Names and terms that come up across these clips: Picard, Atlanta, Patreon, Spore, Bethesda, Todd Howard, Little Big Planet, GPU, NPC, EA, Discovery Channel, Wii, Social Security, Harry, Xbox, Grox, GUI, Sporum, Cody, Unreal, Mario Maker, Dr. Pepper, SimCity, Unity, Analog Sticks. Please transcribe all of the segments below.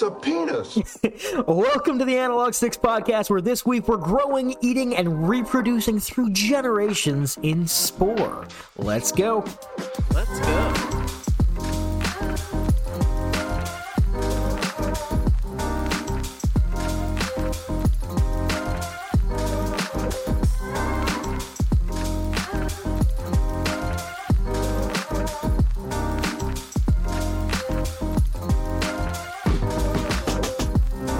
It's a penis. Welcome to the Analog Sticks podcast, where this week we're growing, eating, and reproducing through generations in Spore. Let's go. Let's go.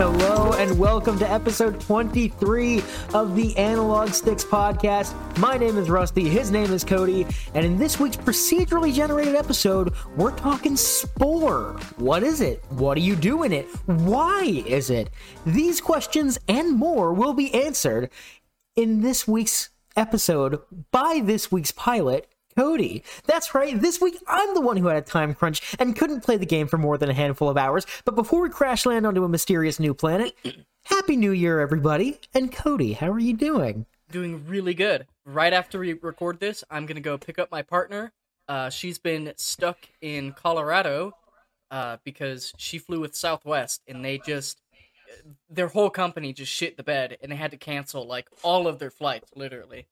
Hello and welcome to episode 23 of the Analog Sticks podcast. My name is Rusty, his name is Cody, and in this week's procedurally generated episode, we're talking Spore. What is it? What do you do in it? Why is it? These questions and more will be answered in this week's episode by this week's pilot, Cody. That's right, this week I'm the one who had a time crunch and couldn't play the game for more than a handful of hours, but before we crash land onto a mysterious new planet, Happy New Year, everybody, and Cody, how are you doing? Doing really good. Right after we record this, I'm gonna go pick up my partner. She's been stuck in Colorado because she flew with Southwest, and they just, their whole company just shit the bed, and they had to cancel, like, all of their flights, literally.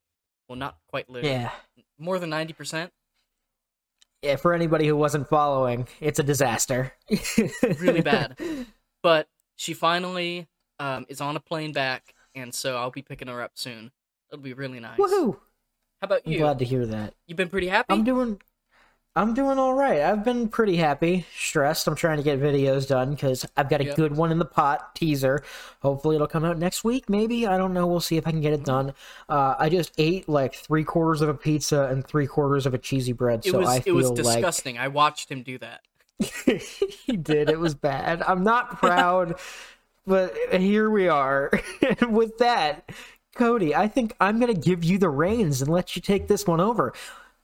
Well, not quite literally. Yeah. More than 90%. Yeah, for anybody who wasn't following, it's a disaster. Really bad. But she finally is on a plane back, and so I'll be picking her up soon. It'll be really nice. Woohoo! How about you? I'm glad to hear that. You've been pretty happy? I'm doing all right. I've been pretty happy, stressed. I'm trying to get videos done because I've got a good one in the pot, teaser. Hopefully it'll come out next week, maybe. I don't know. We'll see if I can get it done. I just ate like 3/4 of a pizza and 3/4 of a cheesy bread, so I feel like... It was disgusting. Like... I watched him do that. He did. It was bad. I'm not proud, but here we are. With that, Cody, I think I'm going to give you the reins and let you take this one over.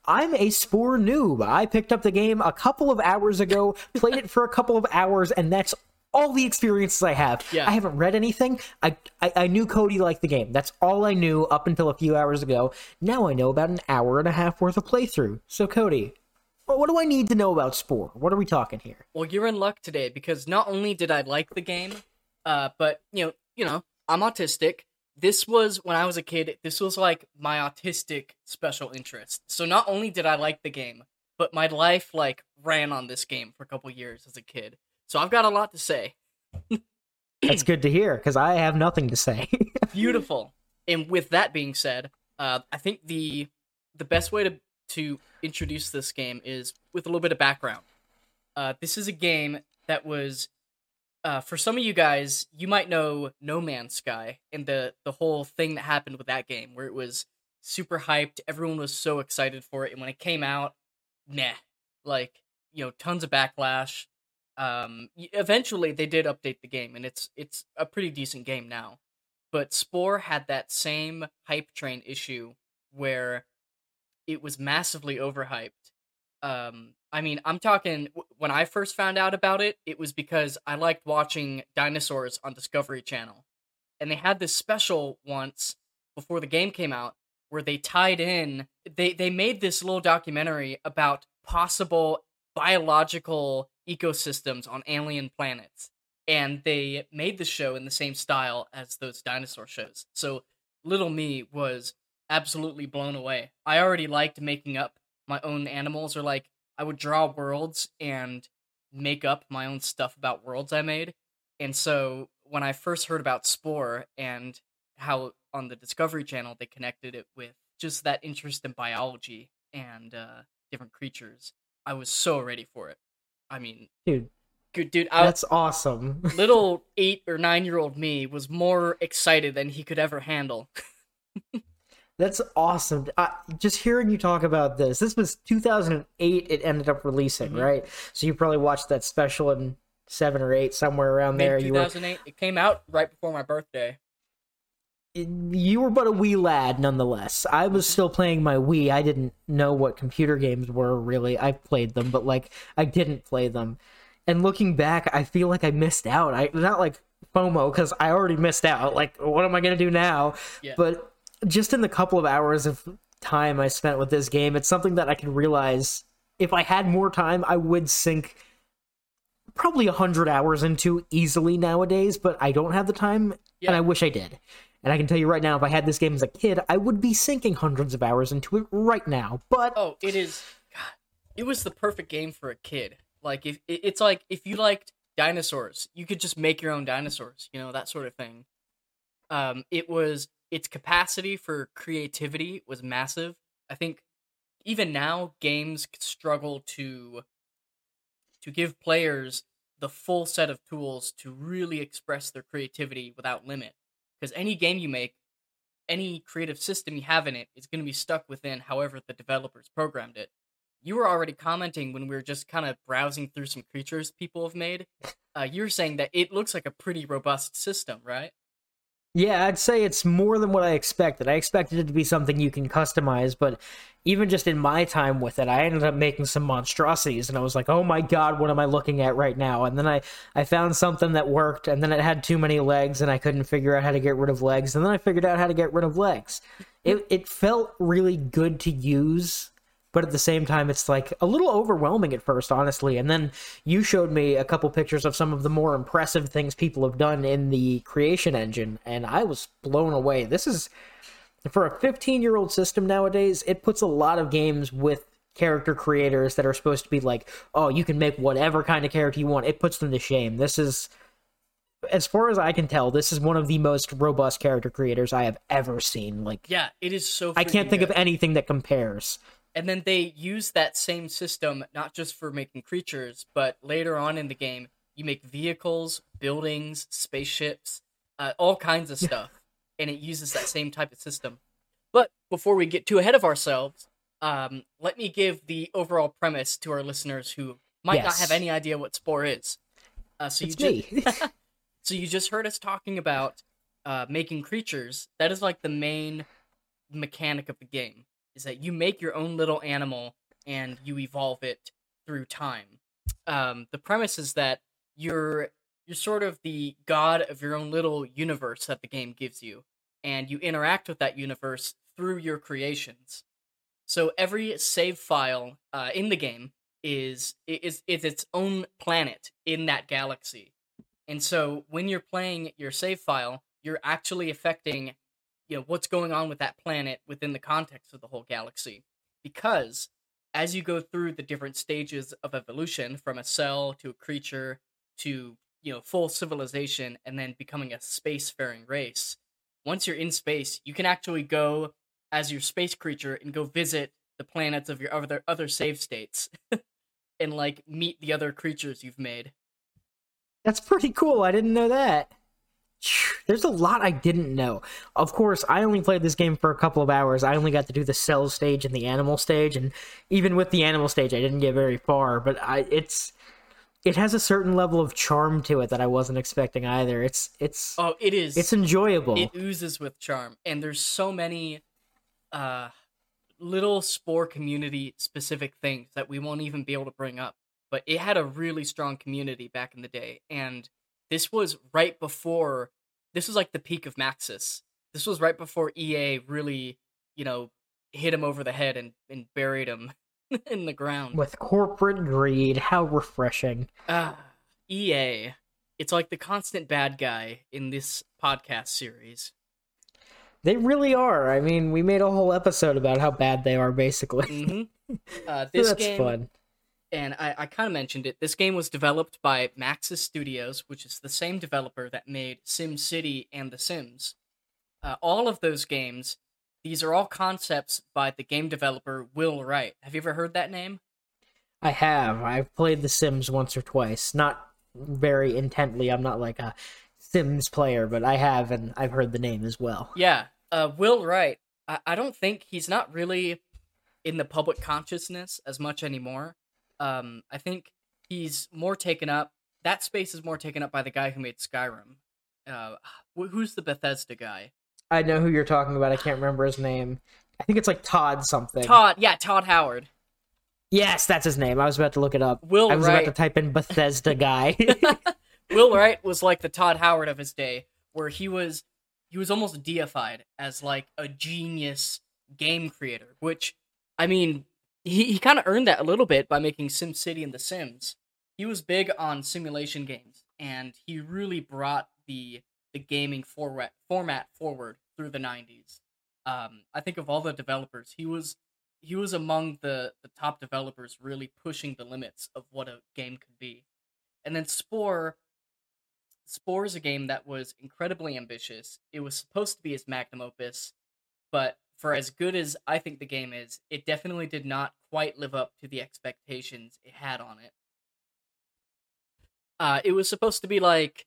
I'm a Spore noob. I picked up the game a couple of hours ago, played it for a couple of hours, and that's all the experiences I have. Yeah. I haven't read anything. I knew Cody liked the game. That's all I knew up until a few hours ago. Now I know about an hour and a half worth of playthrough. So, Cody, what do I need to know about Spore? What are we talking here? Well, you're in luck today, because not only did I like the game, but, you know, I'm autistic. This was, when I was a kid, this was like my autistic special interest. So not only did I like the game, but my life, like, ran on this game for a couple years as a kid. So I've got a lot to say. That's good to hear, because I have nothing to say. Beautiful. And with that being said, I think the best way to introduce this game is with a little bit of background. This is a game that was... for some of you guys, you might know No Man's Sky and the whole thing that happened with that game, where it was super hyped, everyone was so excited for it, and when it came out, tons of backlash. Eventually, they did update the game, and it's a pretty decent game now. But Spore had that same hype train issue where it was massively overhyped. I'm talking, when I first found out about it, it was because I liked watching dinosaurs on Discovery Channel. And they had this special once, before the game came out, where they tied in, they made this little documentary about possible biological ecosystems on alien planets. And they made the show in the same style as those dinosaur shows. So, little me was absolutely blown away. I already liked making up my own animals, or like, I would draw worlds and make up my own stuff about worlds I made. And so when I first heard about Spore and how on the Discovery Channel they connected it with just that interest in biology and different creatures, I was so ready for it. I mean, dude, that's awesome. Little 8 or 9 year old me was more excited than he could ever handle. That's awesome. Just hearing you talk about this. This was 2008 it ended up releasing, mm-hmm. right? So you probably watched that special in 7 or 8, somewhere around there. In 2008, it came out right before my birthday. You were but a wee lad, nonetheless. I was still playing my Wii. I didn't know what computer games were, really. I played them, but, like, I didn't play them. And looking back, I feel like I missed out. Not, like, FOMO, because I already missed out. Like, what am I going to do now? Yeah. But... just in the couple of hours of time I spent with this game, it's something that I can realize if I had more time, I would sink probably 100 hours into easily nowadays, but I don't have the time, and I wish I did. And I can tell you right now, if I had this game as a kid, I would be sinking hundreds of hours into it right now. But oh, it is, God, it was the perfect game for a kid. Like, if it's like if you liked dinosaurs, you could just make your own dinosaurs, you know, that sort of thing. It was, its capacity for creativity was massive. I think even now games struggle to give players the full set of tools to really express their creativity without limit. Because any game you make, any creative system you have in it, is going to be stuck within however the developers programmed it. You were already commenting when we were just kind of browsing through some creatures people have made. You were saying that it looks like a pretty robust system, right? Yeah, I'd say it's more than what I expected. I expected it to be something you can customize, but even just in my time with it, I ended up making some monstrosities, and I was like, oh my god, what am I looking at right now? And then I found something that worked, and then it had too many legs, and I couldn't figure out how to get rid of legs, and then I figured out how to get rid of legs. It felt really good to use, but at the same time, it's like a little overwhelming at first, honestly. And then you showed me a couple pictures of some of the more impressive things people have done in the creation engine, and I was blown away. This is, for a 15-year-old system nowadays, it puts a lot of games with character creators that are supposed to be like, oh, you can make whatever kind of character you want. It puts them to shame. This is, as far as I can tell, this is one of the most robust character creators I have ever seen. Like, yeah, it is so freaking I can't think good. Of anything that compares. And then they use that same system, not just for making creatures, but later on in the game, you make vehicles, buildings, spaceships, all kinds of stuff. And it uses that same type of system. But before we get too ahead of ourselves, let me give the overall premise to our listeners who might not have any idea what Spore is. So you just heard us talking about making creatures. That is like the main mechanic of the game. Is that you make your own little animal and you evolve it through time. The premise is that you're sort of the god of your own little universe that the game gives you, and you interact with that universe through your creations. So every save file in the game is its own planet in that galaxy. And so when you're playing your save file, you're actually affecting, you know, what's going on with that planet within the context of the whole galaxy. Because as you go through the different stages of evolution, from a cell to a creature to, you know, full civilization and then becoming a spacefaring race, once you're in space, you can actually go as your space creature and go visit the planets of your other save states and like meet the other creatures you've made. That's pretty cool. I didn't know that. There's a lot I didn't know. Of course, I only played this game for a couple of hours. I only got to do the cell stage and the animal stage, and even with the animal stage, I didn't get very far, but it has a certain level of charm to it that I wasn't expecting either. It's enjoyable. It oozes with charm, and there's so many little Spore community-specific things that we won't even be able to bring up, but it had a really strong community back in the day, and this was like the peak of Maxis. This was right before EA really, you know, hit him over the head and buried him in the ground. With corporate greed, how refreshing. EA. It's like the constant bad guy in this podcast series. They really are. I mean, we made a whole episode about how bad they are, basically. Mm-hmm. Fun. And I kind of mentioned it, this game was developed by Maxis Studios, which is the same developer that made SimCity and The Sims. All of those games, these are all concepts by the game developer Will Wright. Have you ever heard that name? I have. I've played The Sims once or twice. Not very intently. I'm not like a Sims player, but I have, and I've heard the name as well. Yeah. Will Wright, I don't think he's not really in the public consciousness as much anymore. I think he's more taken up. That space is more taken up by the guy who made Skyrim. Who's the Bethesda guy? I know who you're talking about. I can't remember his name. I think it's like Todd something. Todd Howard. Yes, that's his name. I was about to look it up. I was about to type in Bethesda guy. Will Wright was like the Todd Howard of his day, where he was almost deified as like a genius game creator, which, I mean, he kind of earned that a little bit by making SimCity and The Sims. he was big on simulation games, and he really brought the gaming format forward through the 90s. I think of all the developers, he was among the top developers really pushing the limits of what a game could be. And then Spore is a game that was incredibly ambitious. It was supposed to be his magnum opus, but for as good as I think the game is, it definitely did not quite live up to the expectations it had on it. It was supposed to be like,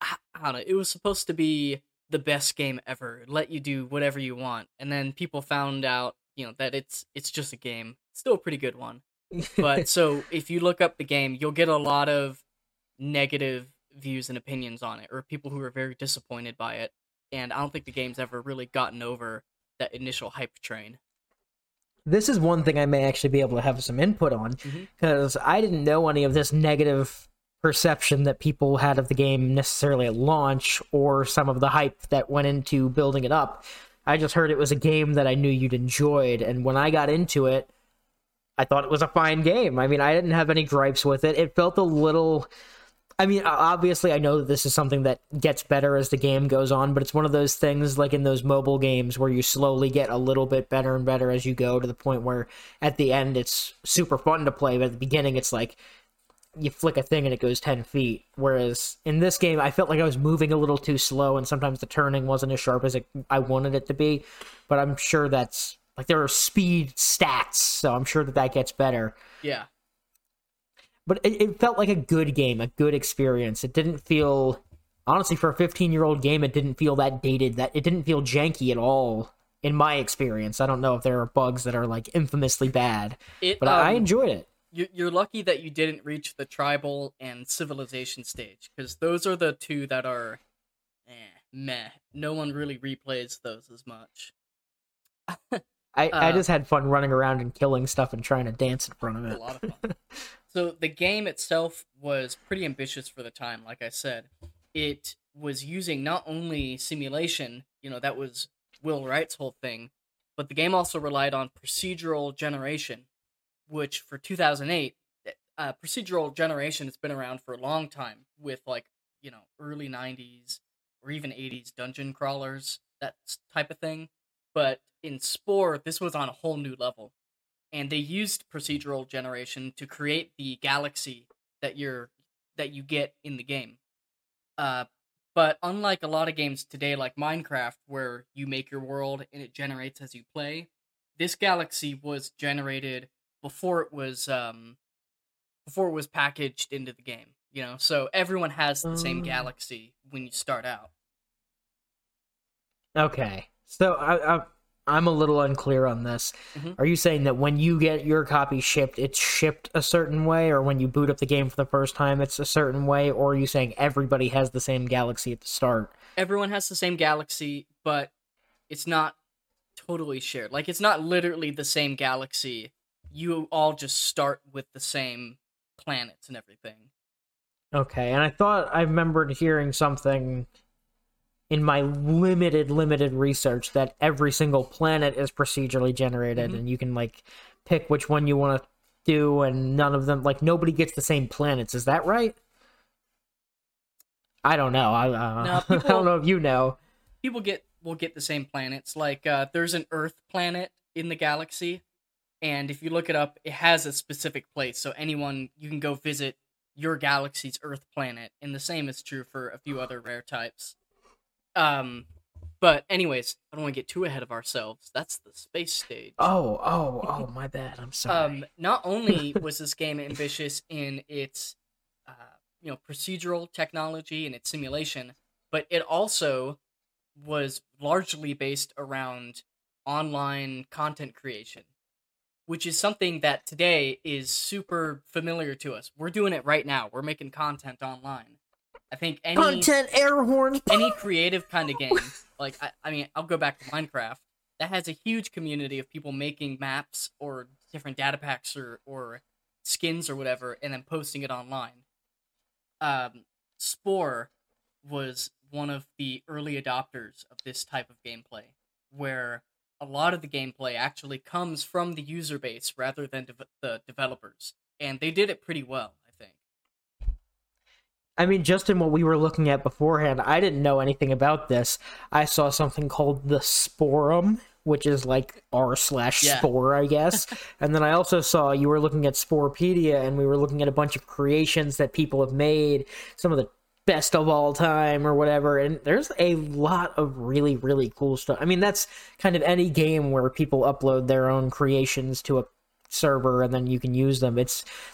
I don't know, it was supposed to be the best game ever, let you do whatever you want. And then people found out, you know, that it's just a game. Still a pretty good one. But so if you look up the game, you'll get a lot of negative views and opinions on it, or people who are very disappointed by it. And I don't think the game's ever really gotten over that initial hype train. This is one thing I may actually be able to have some input on, because I didn't know any of this negative perception that people had of the game necessarily at launch, or some of the hype that went into building it up. I just heard it was a game that I knew you'd enjoyed, and when I got into it, I thought it was a fine game. I mean, I didn't have any gripes with it. It felt a little... I mean, obviously, I know that this is something that gets better as the game goes on, but it's one of those things, like in those mobile games, where you slowly get a little bit better and better as you go, to the point where at the end it's super fun to play, but at the beginning it's like you flick a thing and it goes 10 feet. Whereas in this game, I felt like I was moving a little too slow, and sometimes the turning wasn't as sharp as I wanted it to be, but I'm sure that's... Like, there are speed stats, so I'm sure that gets better. Yeah. But it felt like a good game, a good experience. It didn't feel, honestly, for a 15-year-old game, it didn't feel that dated. That it didn't feel janky at all, in my experience. I don't know if there are bugs that are like infamously bad, but I enjoyed it. You're lucky that you didn't reach the tribal and civilization stage, because those are the two that are meh. No one really replays those as much. I just had fun running around and killing stuff and trying to dance in front of it. A lot of fun. So the game itself was pretty ambitious for the time, like I said. It was using not only simulation, that was Will Wright's whole thing, but the game also relied on procedural generation, which for 2008, procedural generation has been around for a long time with, early 90s or even 80s dungeon crawlers, that type of thing. But in Spore, this was on a whole new level. And they used procedural generation to create the galaxy that you get in the game. But unlike a lot of games today, like Minecraft, where you make your world and it generates as you play, this galaxy was generated before it was packaged into the game. So everyone has the same galaxy when you start out. Okay, so I'm a little unclear on this. Are you saying that when you get your copy shipped, it's shipped a certain way, or when you boot up the game for the first time, it's a certain way, or are you saying everybody has the same galaxy at the start? Everyone has the same galaxy, but it's not totally shared. Like, it's not literally the same galaxy. You all just start with the same planets and everything. Okay, and I thought I remembered hearing something... in my limited research, that every single planet is procedurally generated, and you can pick which one you want to do, and none of them, nobody gets the same planets. Is that right? I don't know. I don't know if you know. People will get the same planets. There's an Earth planet in the galaxy, and if you look it up, it has a specific place. So you can go visit your galaxy's Earth planet, and the same is true for a few other rare types. But anyways, I don't want to get too ahead of ourselves. That's the space stage. Oh, my bad. I'm sorry. Not only was this game ambitious in its, procedural technology and its simulation, but it also was largely based around online content creation, which is something that today is super familiar to us. We're doing it right now. We're making content online. I think any creative kind of game, I'll go back to Minecraft, that has a huge community of people making maps or different data packs or skins or whatever, and then posting it online. Spore was one of the early adopters of this type of gameplay, where a lot of the gameplay actually comes from the user base rather than the developers, and they did it pretty well, I think. I mean, just in what we were looking at beforehand, I didn't know anything about this. I saw something called the Sporum, which is like r/Spore, I guess. And then I also saw you were looking at Sporepedia, and we were looking at a bunch of creations that people have made, some of the best of all time or whatever, and there's a lot of really, really cool stuff. I mean, that's kind of any game where people upload their own creations to a server and then you can use them.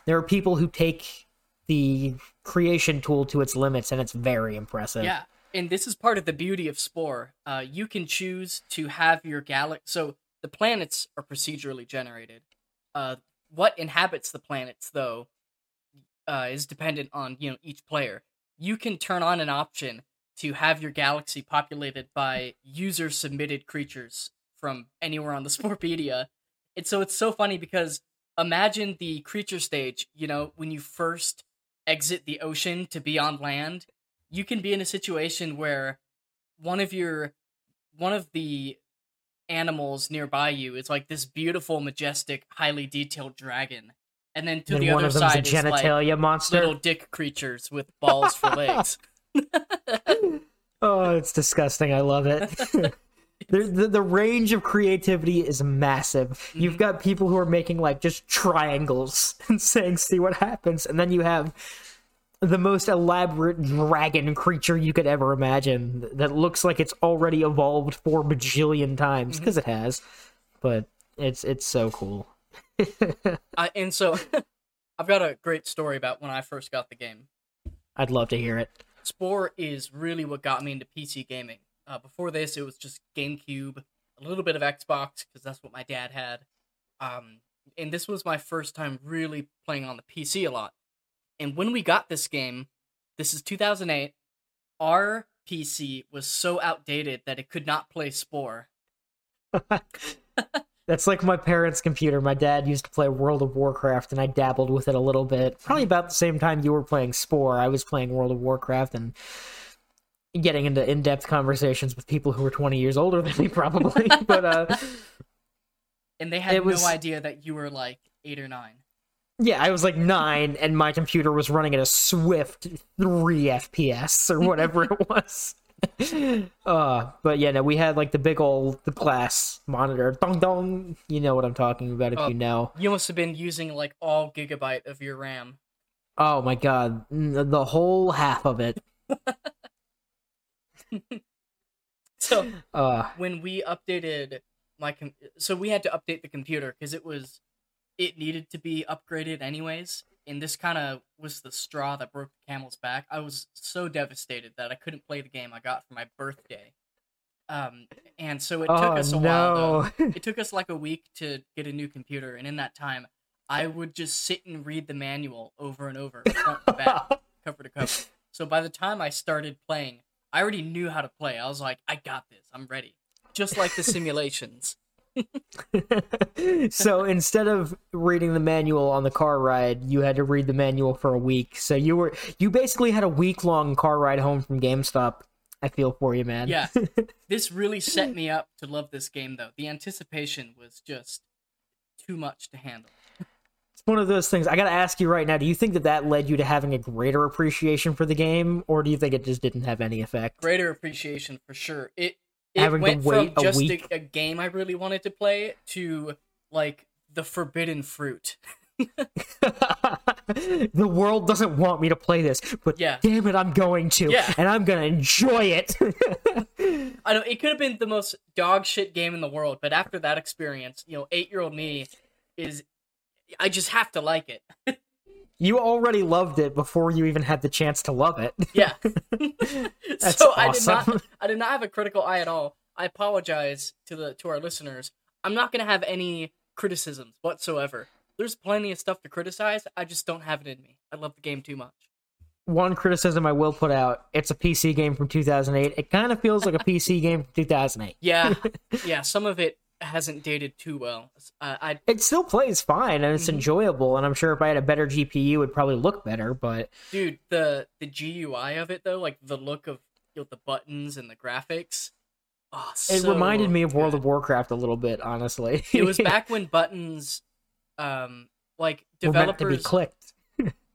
There are people who take the creation tool to its limits, and it's very impressive. Yeah, and this is part of the beauty of Spore. You can choose to have your so the planets are procedurally generated. What inhabits the planets, though, is dependent on, you know, each player. You can turn on an option to have your galaxy populated by user-submitted creatures from anywhere on the Sporepedia. And so it's so funny because imagine the creature stage, you know, when you first exit the ocean to be on land, you can be in a situation where one of the animals nearby you is like this beautiful, majestic, highly detailed dragon. And then to the other side is a genitalia monster. Little dick creatures with balls for legs. Oh, it's disgusting. I love it. the range of creativity is massive. Mm-hmm. You've got people who are making like just triangles and saying, see what happens. And then you have the most elaborate dragon creature you could ever imagine that looks like it's already evolved 4 bajillion times, because it has. But it's so cool. And so I've got a great story about when I first got the game. I'd love to hear it. Spore is really what got me into PC gaming. Before this, it was just GameCube, a little bit of Xbox, because that's what my dad had. And this was my first time really playing on the PC a lot. And when we got this game, this is 2008, our PC was so outdated that it could not play Spore. That's like my parents' computer. My dad used to play World of Warcraft, and I dabbled with it a little bit. Probably about the same time you were playing Spore, I was playing World of Warcraft and getting into in-depth conversations with people who were 20 years older than me, probably. But and they had no idea that you were like 8 or 9. Yeah, I was like 9, and my computer was running at a swift 3 FPS or whatever it was. But yeah, no, we had like the glass monitor. Dong dong. You know what I'm talking about if you know. You must have been using like all gigabyte of your RAM. Oh my god, the whole half of it. So when we updated we had to update the computer because it needed to be upgraded anyways. And this kind of was the straw that broke the camel's back. I was so devastated that I couldn't play the game I got for my birthday. And so it took us a while, though. It took us like a week to get a new computer. And in that time, I would just sit and read the manual over and over, front to back, cover to cover. So by the time I started playing, I already knew how to play. I was like, I got this. I'm ready. Just like the simulations. So instead of reading the manual on the car ride, you had to read the manual for a week. So you basically had a week-long car ride home from GameStop. I feel for you, man. Yeah. This really set me up to love this game, though. The anticipation was just too much to handle. It's one of those things. I gotta ask you right now, do you think that led you to having a greater appreciation for the game, or do you think it just didn't have any effect? Greater appreciation, for sure. It went from just a game I really wanted to play to, like, the forbidden fruit. The world doesn't want me to play this, but damn it, I'm going to, and I'm going to enjoy it. I know, it could have been the most dog shit game in the world, but after that experience, you know, 8-year-old me I just have to like it. You already loved it before you even had the chance to love it. Yeah. That's so awesome. I did not have a critical eye at all. I apologize to our listeners. I'm not going to have any criticisms whatsoever. There's plenty of stuff to criticize. I just don't have it in me. I love the game too much. One criticism I will put out, it's a PC game from 2008. It kind of feels like a PC game from 2008. Yeah, some of it hasn't dated too well. It still plays fine, and it's enjoyable, and I'm sure if I had a better GPU it would probably look better, but dude, the GUI of it, though, like the look of, you know, the buttons and the graphics, it reminded me of World of Warcraft a little bit, honestly. It was back when buttons like developers were meant to be clicked.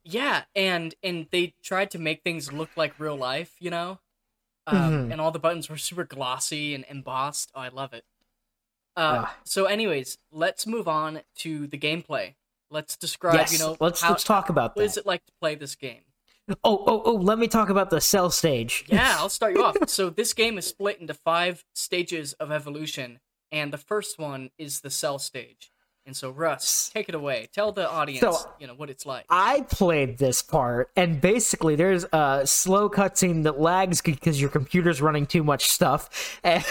Yeah, and they tried to make things look like real life, you know? And all the buttons were super glossy and embossed. Oh, I love it. So anyways, let's move on to the gameplay. Let's describe, yes, you know, let's talk about that. What is it like to play this game? Oh, let me talk about the cell stage. Yeah, I'll start you off. So this game is split into 5 stages of evolution, and the first one is the cell stage. And so, Russ, take it away. Tell the audience, you know, what it's like. I played this part, and basically there's a slow cutscene that lags because your computer's running too much stuff, and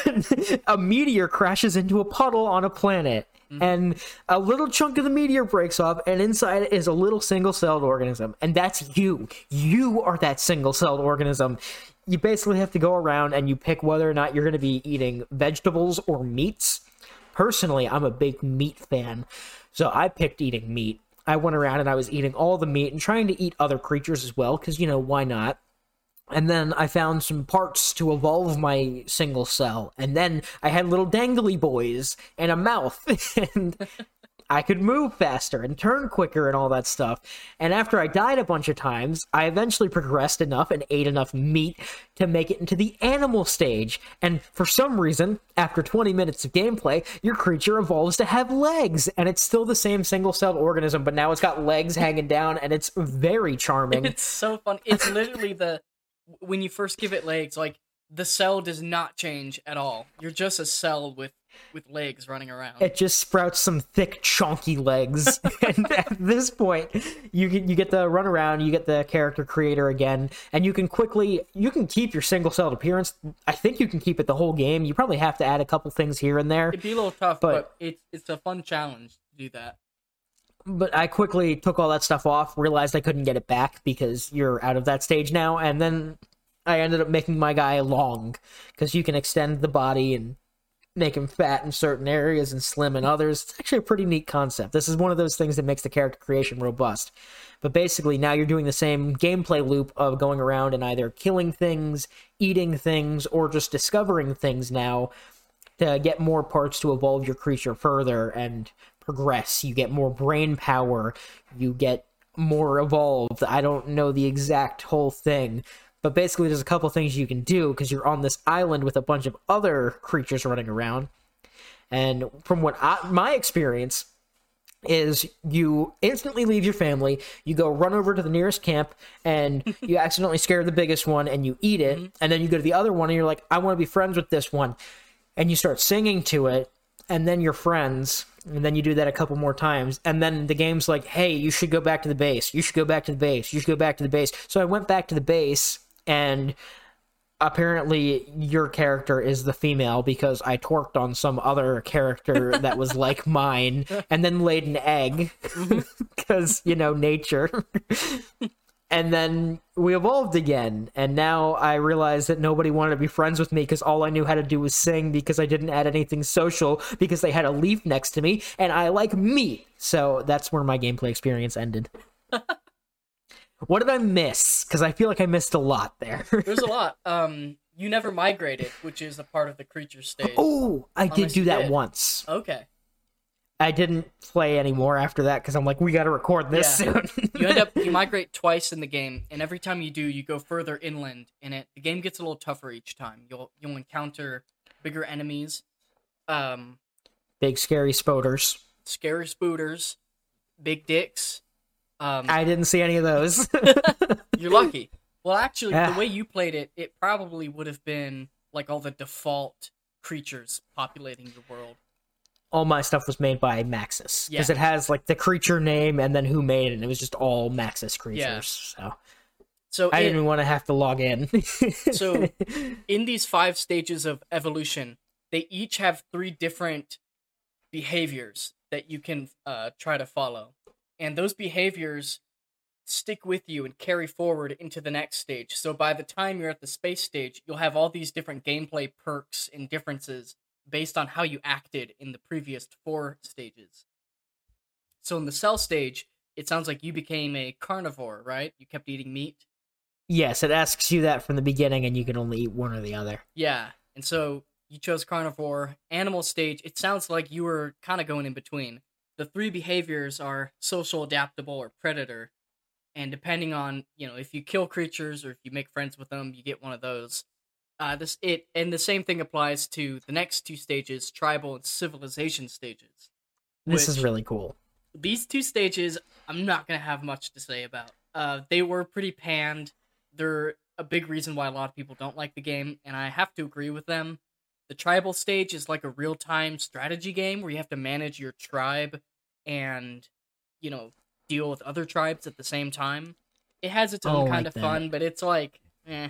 a meteor crashes into a puddle on a planet. Mm-hmm. And a little chunk of the meteor breaks off, and inside is a little single-celled organism. And that's you. You are that single-celled organism. You basically have to go around and you pick whether or not you're going to be eating vegetables or meats. Personally, I'm a big meat fan, so I picked eating meat. I went around and I was eating all the meat and trying to eat other creatures as well, because, you know, why not? And then I found some parts to evolve my single cell. And then I had little dangly boys and a mouth. And I could move faster and turn quicker and all that stuff. And after I died a bunch of times, I eventually progressed enough and ate enough meat to make it into the animal stage. And for some reason, after 20 minutes of gameplay, your creature evolves to have legs. And it's still the same single-celled organism, but now it's got legs hanging down, and it's very charming. It's so fun. It's literally the... when you first give it legs, like, the cell does not change at all. You're just a cell with legs running around. It just sprouts some thick, chonky legs. And at this point, you get to run around, you get the character creator again, and you can keep your single-celled appearance. I think you can keep it the whole game. You probably have to add a couple things here and there. It'd be a little tough, but it's a fun challenge to do that. But I quickly took all that stuff off, realized I couldn't get it back because you're out of that stage now, and then I ended up making my guy long, because you can extend the body and make him fat in certain areas and slim in others. It's actually a pretty neat concept. This is one of those things that makes the character creation robust. But basically, now you're doing the same gameplay loop of going around and either killing things, eating things, or just discovering things now to get more parts to evolve your creature further and progress. You get more brain power, you get more evolved. I don't know the exact whole thing, but basically there's a couple things you can do because you're on this island with a bunch of other creatures running around. And from what my experience is, you instantly leave your family, you go run over to the nearest camp, and you accidentally scare the biggest one and you eat it, and then you go to the other one and you're like, I want to be friends with this one, and you start singing to it, and then you're friends. And then you do that a couple more times, and then the game's like, hey, you should go back to the base. You should go back to the base. You should go back to the base. So I went back to the base, and apparently your character is the female because I twerked on some other character that was like mine, and then laid an egg because, you know, nature. And then we evolved again, and now I realized that nobody wanted to be friends with me because all I knew how to do was sing, because I didn't add anything social, because they had a leaf next to me, and I like meat. So that's where my gameplay experience ended. What did I miss? Because I feel like I missed a lot there. There's a lot. You never migrated, which is a part of the creature stage. Oh, I did do that once. Okay. I didn't play anymore after that because I'm like, we got to record this soon. You migrate twice in the game, and every time you do, you go further inland, and the game gets a little tougher each time. You'll encounter bigger enemies, big scary spooters, big dicks. I didn't see any of those. You're lucky. Well, actually, the way you played it, it probably would have been like all the default creatures populating your world. All my stuff was made by Maxis, because it has, like, the creature name and then who made it, and it was just all Maxis creatures, so I didn't even want to have to log in. So, in these 5 stages of evolution, they each have 3 different behaviors that you can try to follow, and those behaviors stick with you and carry forward into the next stage, so by the time you're at the space stage, you'll have all these different gameplay perks and differences based on how you acted in the previous 4 stages. So in the cell stage, it sounds like you became a carnivore, right? You kept eating meat? Yes, it asks you that from the beginning, and you can only eat one or the other. Yeah, and so you chose carnivore. Animal stage, it sounds like you were kind of going in between. The 3 behaviors are social, adaptable, or predator. And depending on, you know, if you kill creatures or if you make friends with them, you get one of those. And the same thing applies to the next two stages, tribal and civilization stages. This is really cool. These two stages, I'm not going to have much to say about. They were pretty panned. They're a big reason why a lot of people don't like the game, and I have to agree with them. The tribal stage is like a real-time strategy game where you have to manage your tribe and, you know, deal with other tribes at the same time. It has its own kind of fun, but it's like, eh.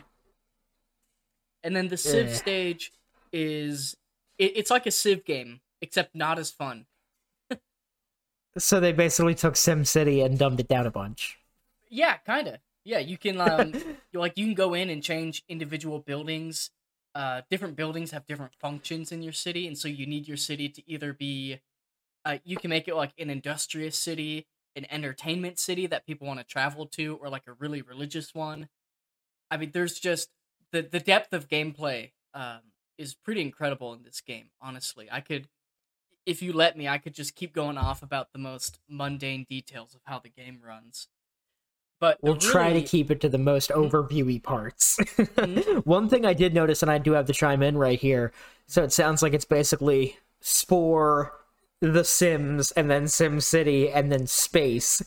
And then the Civ stage is... It's like a Civ game, except not as fun. So they basically took SimCity and dumbed it down a bunch. Yeah, kind of. Yeah, you can you can go in and change individual buildings. Different buildings have different functions in your city, and so you need your city to either be... you can make it like an industrious city, an entertainment city that people want to travel to, or like a really religious one. I mean, there's just... The depth of gameplay is pretty incredible in this game, honestly. I could... If you let me, I could just keep going off about the most mundane details of how the game runs. But we'll try to keep it to the most overviewy parts. One thing I did notice, and I do have to chime in right here, so it sounds like it's basically Spore, The Sims, and then SimCity, and then Space.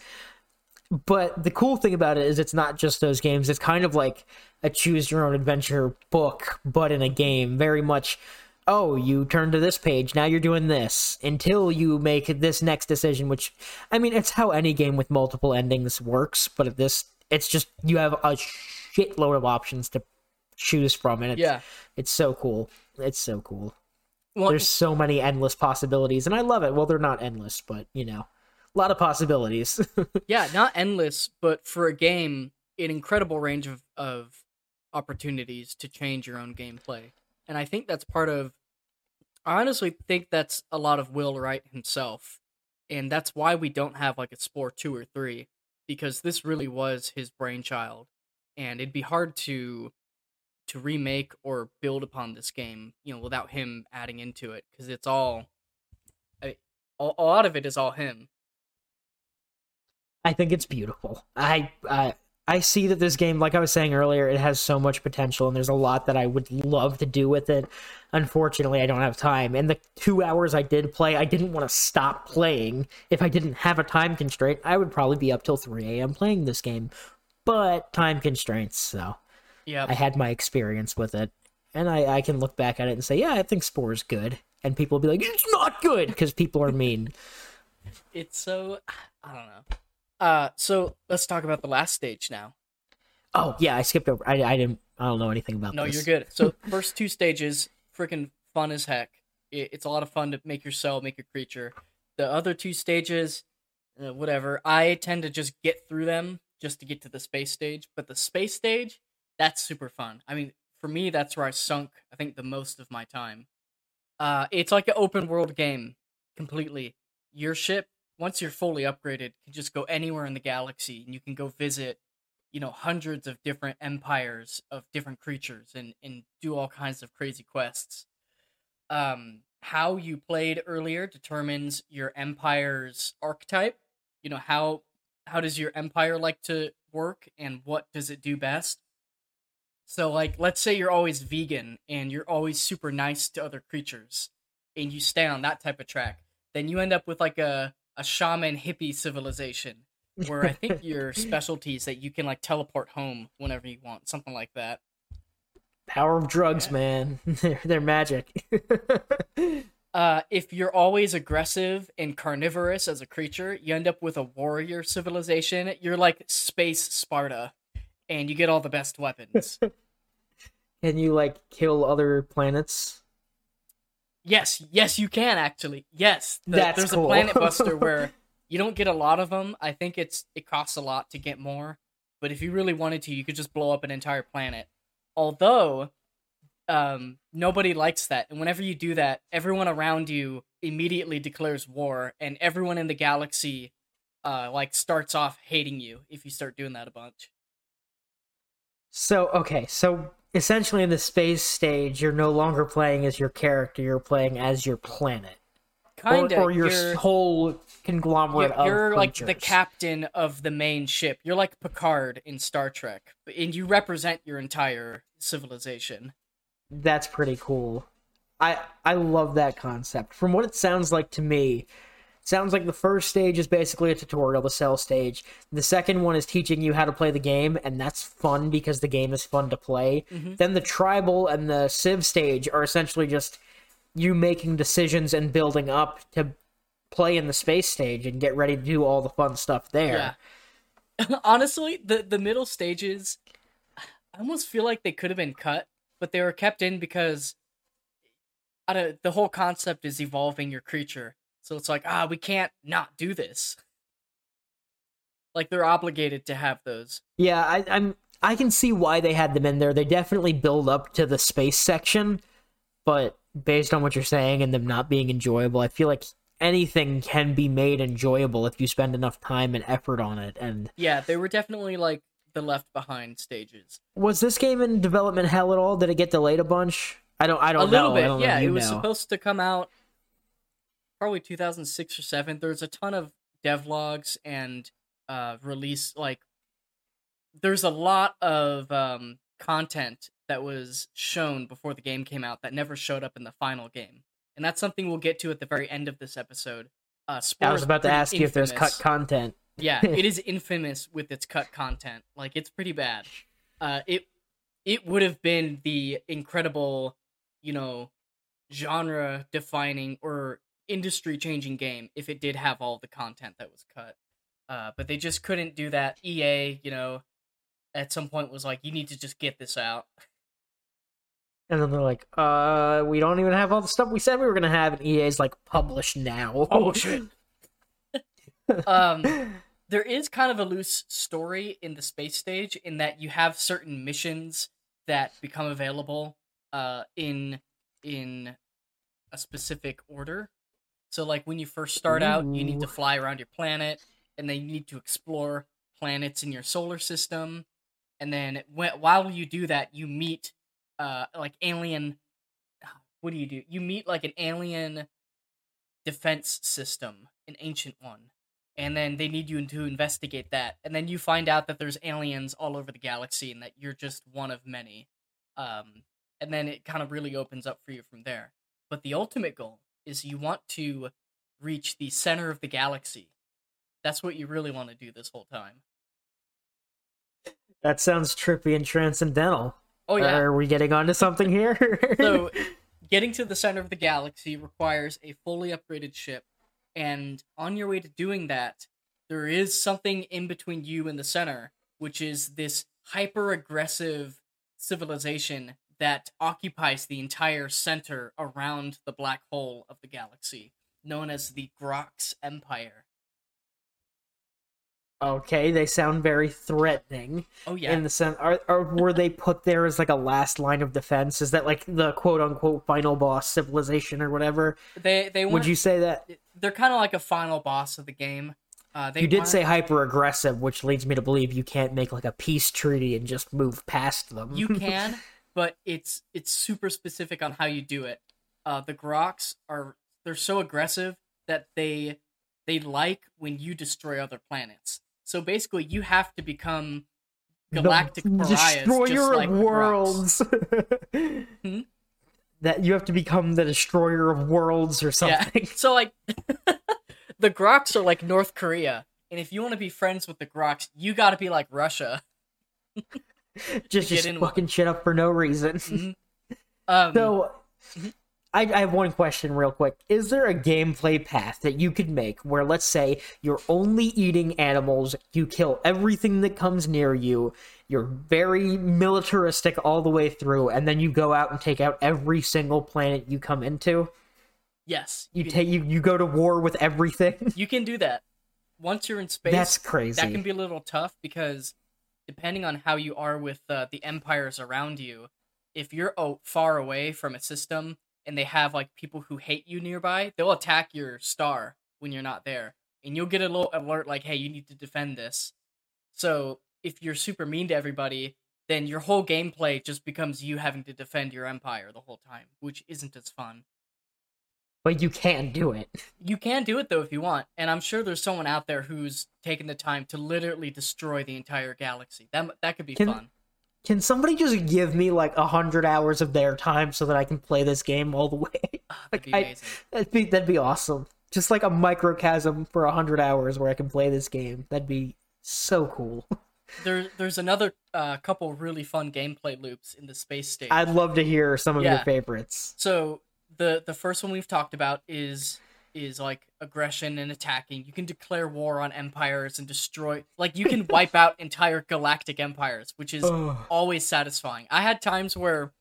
But the cool thing about it is it's not just those games. It's kind of like a choose-your-own-adventure book, but in a game, very much... Oh, you turn to this page, now you're doing this, until you make this next decision, which, I mean, it's how any game with multiple endings works, but at this, it's just, you have a shitload of options to choose from, and it's so cool. It's so cool. Well, there's so many endless possibilities, and I love it. Well, they're not endless, but, you know, a lot of possibilities. Yeah, not endless, but for a game, an incredible range of opportunities to change your own gameplay. And I think that's part of... I honestly think that's a lot of Will Wright himself. And that's why we don't have like a Spore 2 or 3. Because this really was his brainchild. And it'd be hard to remake or build upon this game, you know, without him adding into it. Because it's all... a lot of it is all him. I think it's beautiful. I see that this game, like I was saying earlier, it has so much potential, and there's a lot that I would love to do with it. Unfortunately, I don't have time. And the 2 hours I did play, I didn't want to stop playing. If I didn't have a time constraint, I would probably be up till 3 a.m. playing this game. But time constraints, so yep. I had my experience with it. And I can look back at it and say, yeah, I think Spore's good. And people will be like, it's not good, because people are mean. It's so... I don't know. So let's talk about the last stage now. Oh yeah, I skipped over. I don't know anything about this. No, you're good. So first two stages, freaking fun as heck. It's a lot of fun to make your cell, make your creature. The other two stages, whatever. I tend to just get through them just to get to the space stage. But the space stage, that's super fun. I mean, for me, that's where I sunk, I think, the most of my time. It's like an open world game completely. Your ship, once you're fully upgraded, you can just go anywhere in the galaxy, and you can go visit, you know, hundreds of different empires of different creatures and do all kinds of crazy quests. How you played earlier determines your empire's archetype. You know, how does your empire like to work, and what does it do best? So, like, let's say you're always vegan, and you're always super nice to other creatures, and you stay on that type of track. Then you end up with, like, a shaman hippie civilization where I think your specialty is that you can like teleport home whenever you want, something like that. Power of drugs, man. They're magic. If you're always aggressive and carnivorous as a creature, you end up with a warrior civilization. You're like space Sparta, and you get all the best weapons. Can you like kill other planets? Yes, you can, actually. Yes, there's cool. A Planet Buster where you don't get a lot of them. I think it costs a lot to get more, but if you really wanted to, you could just blow up an entire planet. Although, nobody likes that, and whenever you do that, everyone around you immediately declares war, and everyone in the galaxy starts off hating you if you start doing that a bunch. So, okay, essentially, in the space stage, you're no longer playing as your character, you're playing as your planet. Kinda. Or your whole conglomerate of creatures. You're like the captain of the main ship. You're like Picard in Star Trek, and you represent your entire civilization. That's pretty cool. I love that concept. From what it sounds like to me, it sounds like the first stage is basically a tutorial, the cell stage. The second one is teaching you how to play the game, and that's fun because the game is fun to play. Mm-hmm. Then the tribal and the civ stage are essentially just you making decisions and building up to play in the space stage and get ready to do all the fun stuff there. Yeah. Honestly, the middle stages, I almost feel like they could have been cut, but they were kept in because... the whole concept is evolving your creature. So it's like, we can't not do this. Like, they're obligated to have those. Yeah, I can see why they had them in there. They definitely build up to the space section, but based on what you're saying and them not being enjoyable, I feel like anything can be made enjoyable if you spend enough time and effort on it. And yeah, they were definitely, like, the left behind stages. Was this game in development hell at all? Did it get delayed a bunch? I don't know. A little bit, yeah. It was supposed to come out probably 2006 or 7. There's a ton of devlogs and release, like, there's a lot of content that was shown before the game came out that never showed up in the final game. And that's something we'll get to at the very end of this episode. I was about to ask you if there's cut content. Yeah, it is infamous with its cut content. Like, it's pretty bad. It would have been the incredible, genre-defining or industry-changing game if it did have all the content that was cut. But they just couldn't do that. EA, at some point was like, you need to just get this out. And then they're like, we don't even have all the stuff we said we were going to have, and EA's like, publish now. Oh, shit. There is kind of a loose story in the space stage in that you have certain missions that become available in a specific order. So, like, when you first start out, you need to fly around your planet, and then you need to explore planets in your solar system. And then while you do that, you meet, what do you do? You meet, like, an alien defense system, an ancient one. And then they need you to investigate that. And then you find out that there's aliens all over the galaxy and that you're just one of many. And then it kind of really opens up for you from there. But the ultimate goal is you want to reach the center of the galaxy. That's what you really want to do this whole time. That sounds trippy and transcendental. Oh, yeah. Are we getting onto something here? So, getting to the center of the galaxy requires a fully upgraded ship. And on your way to doing that, there is something in between you and the center, which is this hyper-aggressive civilization that occupies the entire center around the black hole of the galaxy, known as the Grox Empire. Okay, they sound very threatening. Oh, yeah. In the sense, were they put there as, like, a last line of defense? Is that, like, the quote-unquote final boss civilization or whatever? They would you say that? They're kind of like a final boss of the game. You did say hyper-aggressive, which leads me to believe you can't make, like, a peace treaty and just move past them. You can, but it's super specific on how you do it. The Grox they're so aggressive that they like when you destroy other planets. So basically, you have to become galactic pariahs, destroyer of worlds. That you have to become the destroyer of worlds or something. Yeah. So, like, the Grox are like North Korea, and if you want to be friends with the Grox, you got to be like Russia. just fucking shit up for no reason. Mm-hmm. So. I have one question real quick. Is there a gameplay path that you could make where, let's say, you're only eating animals, you kill everything that comes near you, you're very militaristic all the way through, and then you go out and take out every single planet you come into? Yes. You go to war with everything? You can do that. Once you're in space, that's crazy. That can be a little tough because depending on how you are with the empires around you, if you're far away from a system... and they have, like, people who hate you nearby, they'll attack your star when you're not there. And you'll get a little alert like, hey, you need to defend this. So if you're super mean to everybody, then your whole gameplay just becomes you having to defend your empire the whole time, which isn't as fun. But you can do it. You can do it, though, if you want. And I'm sure there's someone out there who's taken the time to literally destroy the entire galaxy. That could be fun. Can somebody just give me, 100 hours of their time so that I can play this game all the way? That'd be amazing. That'd be awesome. Just, a microcosm for 100 hours where I can play this game. That'd be so cool. There's another couple really fun gameplay loops in the space stage. I'd love to hear some of your favorites. So... The first one we've talked about is aggression and attacking. You can declare war on empires and destroy... you can wipe out entire galactic empires, which is always satisfying. I had times where,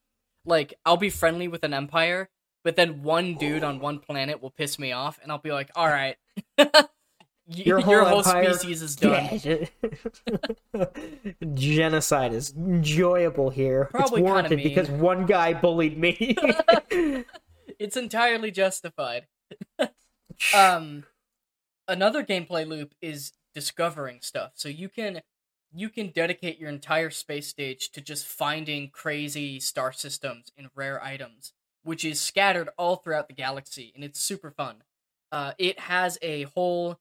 I'll be friendly with an empire, but then one dude on one planet will piss me off, and I'll be like, all right, your whole species is done. Yeah. Genocide is enjoyable here. Probably it's warranted because one guy bullied me. It's entirely justified. Another gameplay loop is discovering stuff. So you can dedicate your entire space stage to just finding crazy star systems and rare items, which is scattered all throughout the galaxy, and it's super fun. It has a whole...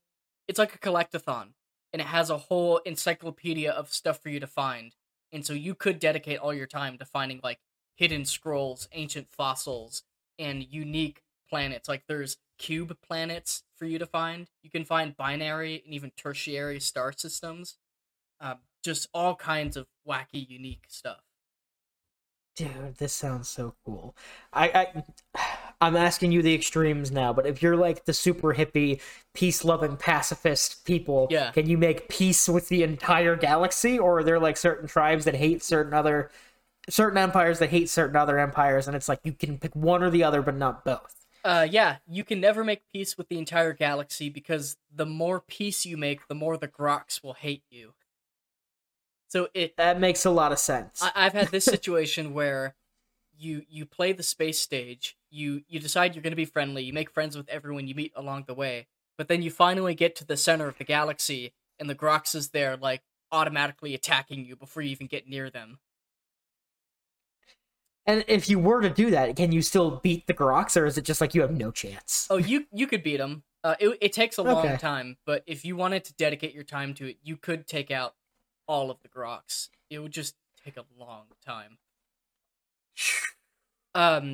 It's like a collectathon, and it has a whole encyclopedia of stuff for you to find. And so you could dedicate all your time to finding, hidden scrolls, ancient fossils, and unique planets. There's cube planets for you to find. You can find binary and even tertiary star systems. Just all kinds of wacky, unique stuff. Dude, this sounds so cool. I'm asking you the extremes now, but if you're the super hippie, peace-loving pacifist people, can you make peace with the entire galaxy? Or are there certain tribes that hate certain empires that hate certain other empires, and it's you can pick one or the other, but not both? You can never make peace with the entire galaxy, because the more peace you make, the more the Groks will hate you. So that makes a lot of sense. I've had this situation where you play the space stage, you decide you're going to be friendly, you make friends with everyone you meet along the way, but then you finally get to the center of the galaxy, and the Grox is there, automatically attacking you before you even get near them. And if you were to do that, can you still beat the Grox, or is it just you have no chance? Oh, you could beat them. It takes a long time, but if you wanted to dedicate your time to it, you could take out all of the Grox. It would just take a long time.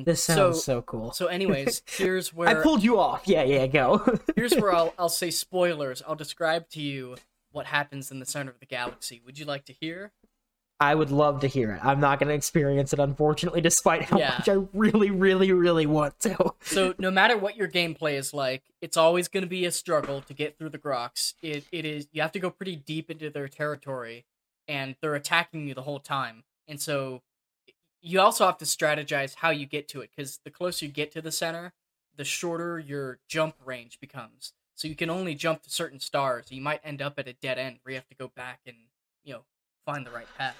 This sounds so cool. So anyways, here's where... I pulled you off. Yeah, go. Here's where I'll say spoilers. I'll describe to you what happens in the center of the galaxy. Would you like to hear? I would love to hear it. I'm not going to experience it, unfortunately, despite how much I really, really, really want to. So no matter what your gameplay is it's always going to be a struggle to get through the Groks. It is. You have to go pretty deep into their territory, and they're attacking you the whole time. And so you also have to strategize how you get to it, because the closer you get to the center, the shorter your jump range becomes. So you can only jump to certain stars. You might end up at a dead end where you have to go back and, find the right path.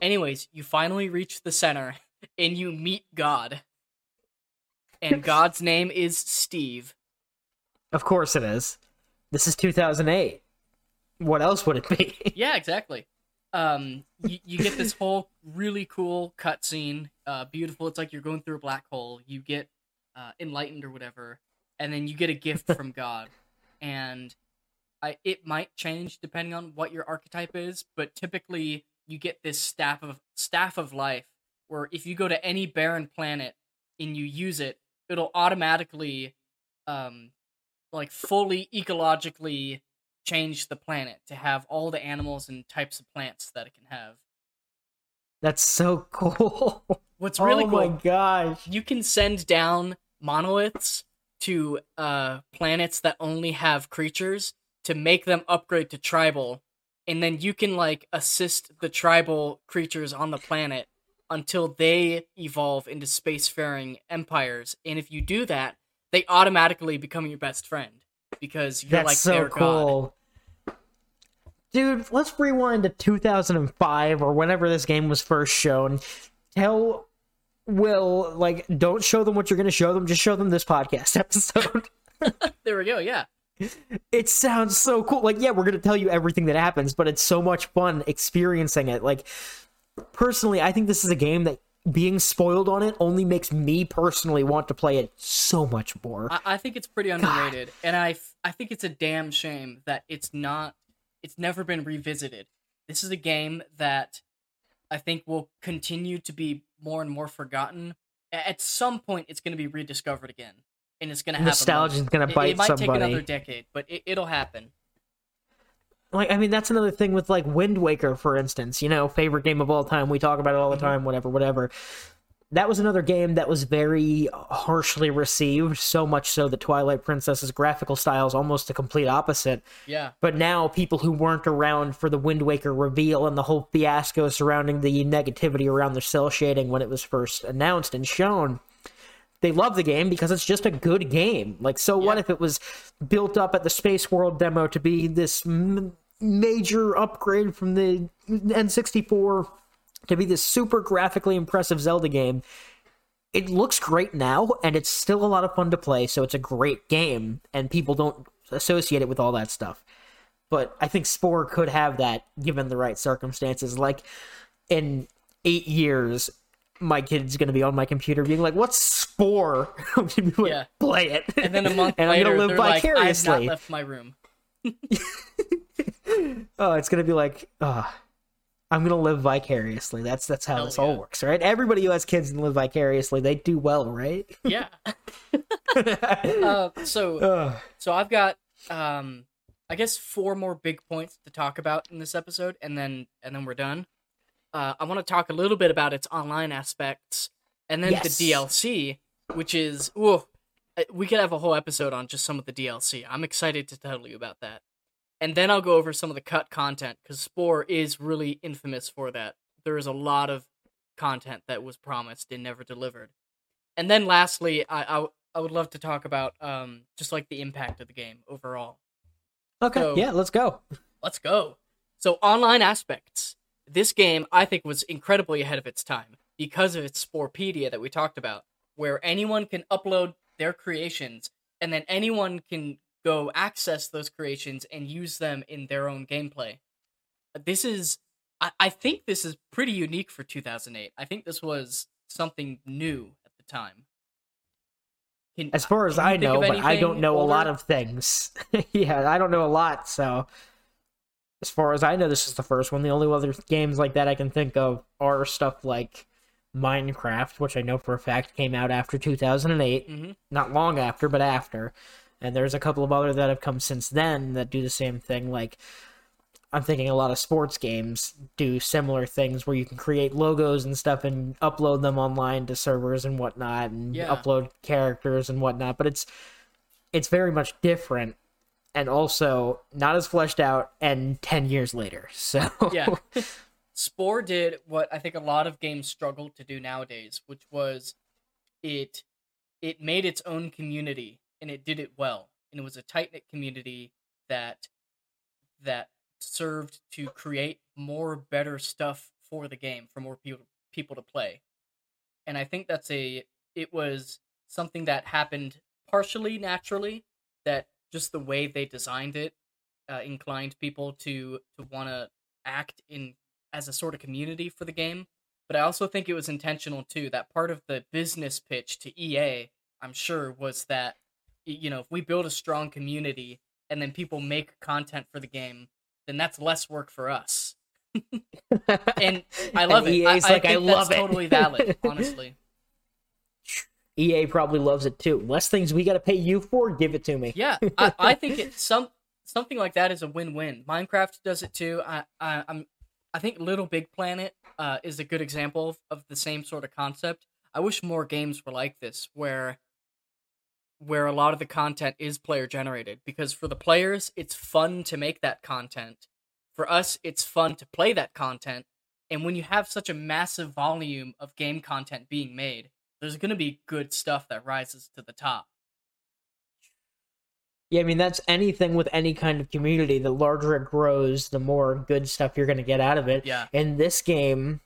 Anyways, you finally reach the center, and you meet God. And God's name is Steve. Of course it is. This is 2008. What else would it be? Yeah, exactly. You get this whole really cool cutscene. Beautiful. It's you're going through a black hole. You get enlightened or whatever, and then you get a gift from God. And it might change depending on what your archetype is, but typically... you get this staff of life, where if you go to any barren planet and you use it, it'll automatically, fully ecologically change the planet to have all the animals and types of plants that it can have. That's so cool. What's really cool? Oh my gosh! You can send down monoliths to planets that only have creatures to make them upgrade to tribal. And then you can, assist the tribal creatures on the planet until they evolve into spacefaring empires. And if you do that, they automatically become your best friend, because you're their cool. God. Dude, let's rewind to 2005 or whenever this game was first shown. Tell Will, don't show them what you're going to show them. Just show them this podcast episode. There we go, yeah. It sounds so cool. We're gonna tell you everything that happens, but it's so much fun experiencing it. Personally, I think this is a game that being spoiled on it only makes me personally want to play it so much more. I think it's pretty underrated, and I think it's a damn shame that it's not. It's never been revisited. This is a game that I think will continue to be more and more forgotten. At some point, it's going to be rediscovered again, and it's going to happen. Nostalgia's going to bite somebody. It might take another decade, but it'll happen. Like, I mean, that's another thing with, like, Wind Waker, for instance. You know, favorite game of all time. We talk about it all the time, whatever. That was another game that was very harshly received, so much so that Twilight Princess's graphical style is almost the complete opposite. Yeah. But now people who weren't around for the Wind Waker reveal and the whole fiasco surrounding the negativity around the cell shading when it was first announced and shown, they love the game because it's just a good game. Like, so what if it was built up at the Space World demo to be this major upgrade from the N64... to be this super graphically impressive Zelda game. It looks great now, and it's still a lot of fun to play, so it's a great game, and people don't associate it with all that stuff. But I think Spore could have that, given the right circumstances. Like, in 8 years, my kid's going to be on my computer being like, what's Spore? I'm going to play it. And then a month and later, I'm gonna live vicariously. Like, I've not left my room. Oh, it's going to be like, I'm going to live vicariously. That's how this all works, right? Everybody who has kids and live vicariously, they do well, right? Yeah. So I've got, I guess, 4 more big points to talk about in this episode, and then we're done. I want to talk a little bit about its online aspects, and then the DLC, which is, we could have a whole episode on just some of the DLC. I'm excited to tell you about that. And then I'll go over some of the cut content, because Spore is really infamous for that. There is a lot of content that was promised and never delivered. And then lastly, I would love to talk about just like the impact of the game overall. Okay, so, let's go. Let's go. So online aspects. This game, I think, was incredibly ahead of its time because of its Sporepedia that we talked about, where anyone can upload their creations, and then anyone can go access those creations and use them in their own gameplay. This is, I think this is pretty unique for 2008. I think this was something new at the time. As far as I know, but I don't know a lot of things. I don't know a lot, so as far as I know, this is the first one. The only other games like that I can think of are stuff like Minecraft, which I know for a fact came out after 2008. Mm-hmm. Not long after, but after. And there's a couple of other that have come since then that do the same thing. Like, I'm thinking a lot of sports games do similar things where you can create logos and stuff and upload them online to servers and whatnot, and upload characters and whatnot. But it's very much different, and also not as fleshed out, and 10 years later. So Spore did what I think a lot of games struggle to do nowadays, which was it made its own community. And it did it well. And it was a tight-knit community that served to create more better stuff for the game, for more people to play. And I think it was something that happened partially naturally, that just the way they designed it inclined people to want to act in as a sort of community for the game. But I also think it was intentional, too. That part of the business pitch to EA, I'm sure, was that, you know, if we build a strong community and then people make content for the game, then that's less work for us. And I love and it. I love it. Totally valid, honestly. EA probably loves it too. Less things we got to pay you for, give it to me. Yeah, I think it's something like that is a win-win. Minecraft does it too. I think Little Big Planet is a good example of the same sort of concept. I wish more games were like this, where a lot of the content is player-generated, because for the players, it's fun to make that content. For us, it's fun to play that content, and when you have such a massive volume of game content being made, there's going to be good stuff that rises to the top. Yeah, I mean, that's anything with any kind of community. The larger it grows, the more good stuff you're going to get out of it. Yeah. In this game,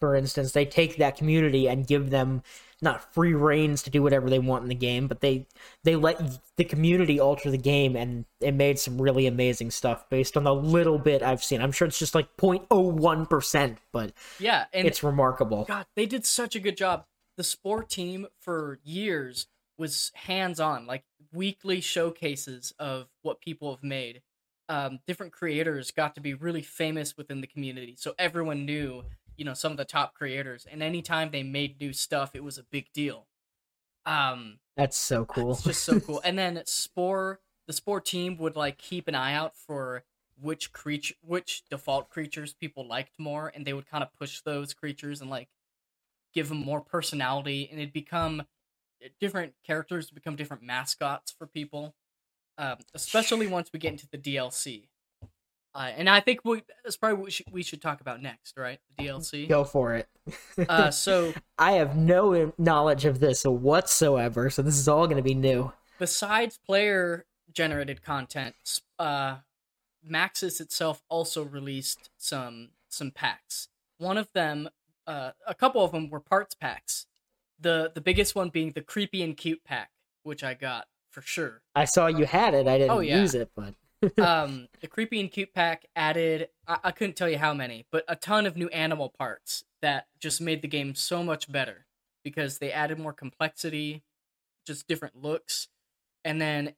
for instance, they take that community and give them not free reins to do whatever they want in the game, but they let the community alter the game, and it made some really amazing stuff based on the little bit I've seen. I'm sure it's just like 0.01%, but yeah, and it's remarkable. God, they did such a good job. The Spore team for years was hands-on, like weekly showcases of what people have made. Different creators got to be really famous within the community, so everyone knew, you know, some of the top creators, and anytime they made new stuff, it was a big deal. That's so cool. It's just so cool. And then the Spore team would like keep an eye out for which default creatures people liked more, and they would kind of push those creatures and like give them more personality, and it'd become different characters, become different mascots for people. Especially once we get into the DLC. And I think that's probably what we should talk about next, right? The DLC? Go for it. So I have no knowledge of this whatsoever, so this is all going to be new. Besides player-generated content, Maxis itself also released some packs. One of them, a couple of them were parts packs. The biggest one being the Creepy and Cute pack, which I got. For sure. I saw you had it. I didn't use it, but... the Creepy and Cute pack added... I couldn't tell you how many, but a ton of new animal parts that just made the game so much better because they added more complexity, just different looks. And then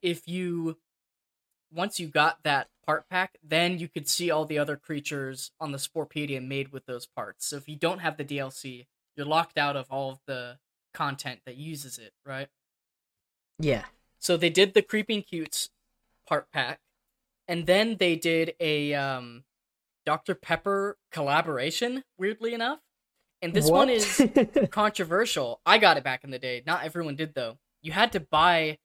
once you got that part pack, then you could see all the other creatures on the Sporepedia made with those parts. So if you don't have the DLC, you're locked out of all of the content that uses it, right? Yeah. So they did the Creepy and Cutes part pack, and then they did a Dr. Pepper collaboration, weirdly enough. And this one is controversial. I got it back in the day. Not everyone did, though. You had to buy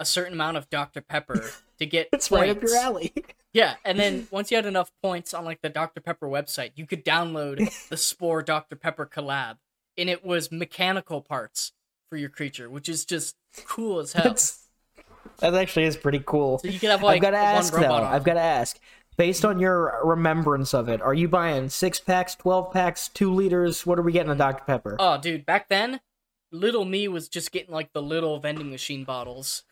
a certain amount of Dr. Pepper to get it's points. Right up your alley. Yeah, and then once you had enough points on like the Dr. Pepper website, you could download the Spore Dr. Pepper collab, and it was mechanical parts for your creature, which is just cool as hell. That actually is pretty cool. So you can have, like, I've got to ask, though. I've got to ask. Based on your remembrance of it, are you buying 6-packs, 12-packs, 2 liters? What are we getting on Dr. Pepper? Oh, dude, back then, little me was just getting, like, the little vending machine bottles.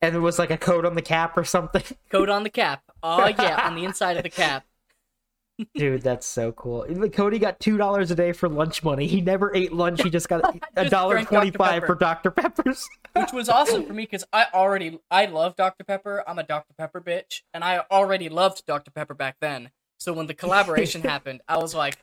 And it was, like, a code on the cap or something? Code on the cap. Oh, yeah, on the inside of the cap. Dude, that's so cool. Cody got $2 a day for lunch money. He never ate lunch. He just got $1.25 for Dr. Peppers. Which was awesome for me because I love Dr. Pepper. I'm a Dr. Pepper bitch. And I already loved Dr. Pepper back then. So when the collaboration happened, I was like,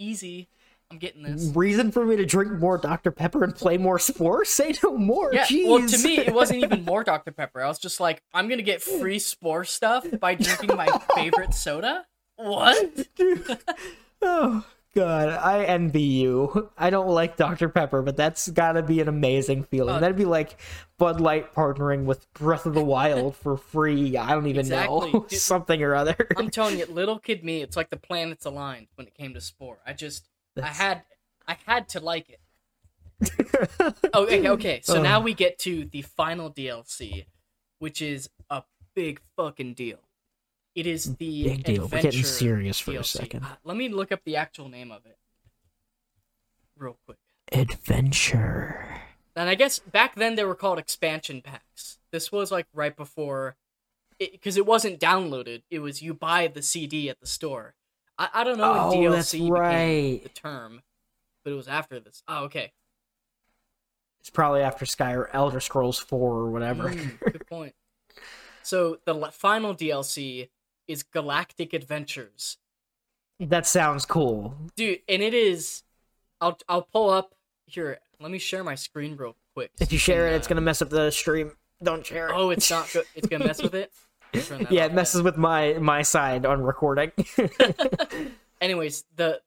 easy. I'm getting this. Reason for me to drink more Dr. Pepper and play more Spore? Say no more. Yeah, jeez. Well, to me, it wasn't even more Dr. Pepper. I was just like, I'm going to get free Spore stuff by drinking my favorite soda? What? Dude. Oh, God. I envy you. I don't like Dr. Pepper, but that's gotta be an amazing feeling. That'd be like Bud Light partnering with Breath of the Wild for free. I don't even know. Dude, something or other. I'm telling you, little kid me, it's like the planets aligned when it came to Spore. I had to like it. Okay. So now we get to the final DLC, which is a big fucking deal. It is the big deal. We're getting serious for DLC. A second. Let me look up the actual name of it real quick. Adventure. And I guess back then they were called expansion packs. This was like right before, because it wasn't downloaded. It was you buy the CD at the store. I don't know when DLC became the term, but it was after this. Oh, okay. It's probably after Elder Scrolls 4 or whatever. Good point. So the final DLC is Galactic Adventures. That sounds cool. Dude, and it is... I'll pull up... Here, let me share my screen real quick. If you share it's going to mess up the stream. Don't share it. Oh, it's not good. It's going to mess with it? Yeah, it messes with my side on recording. Anyways, the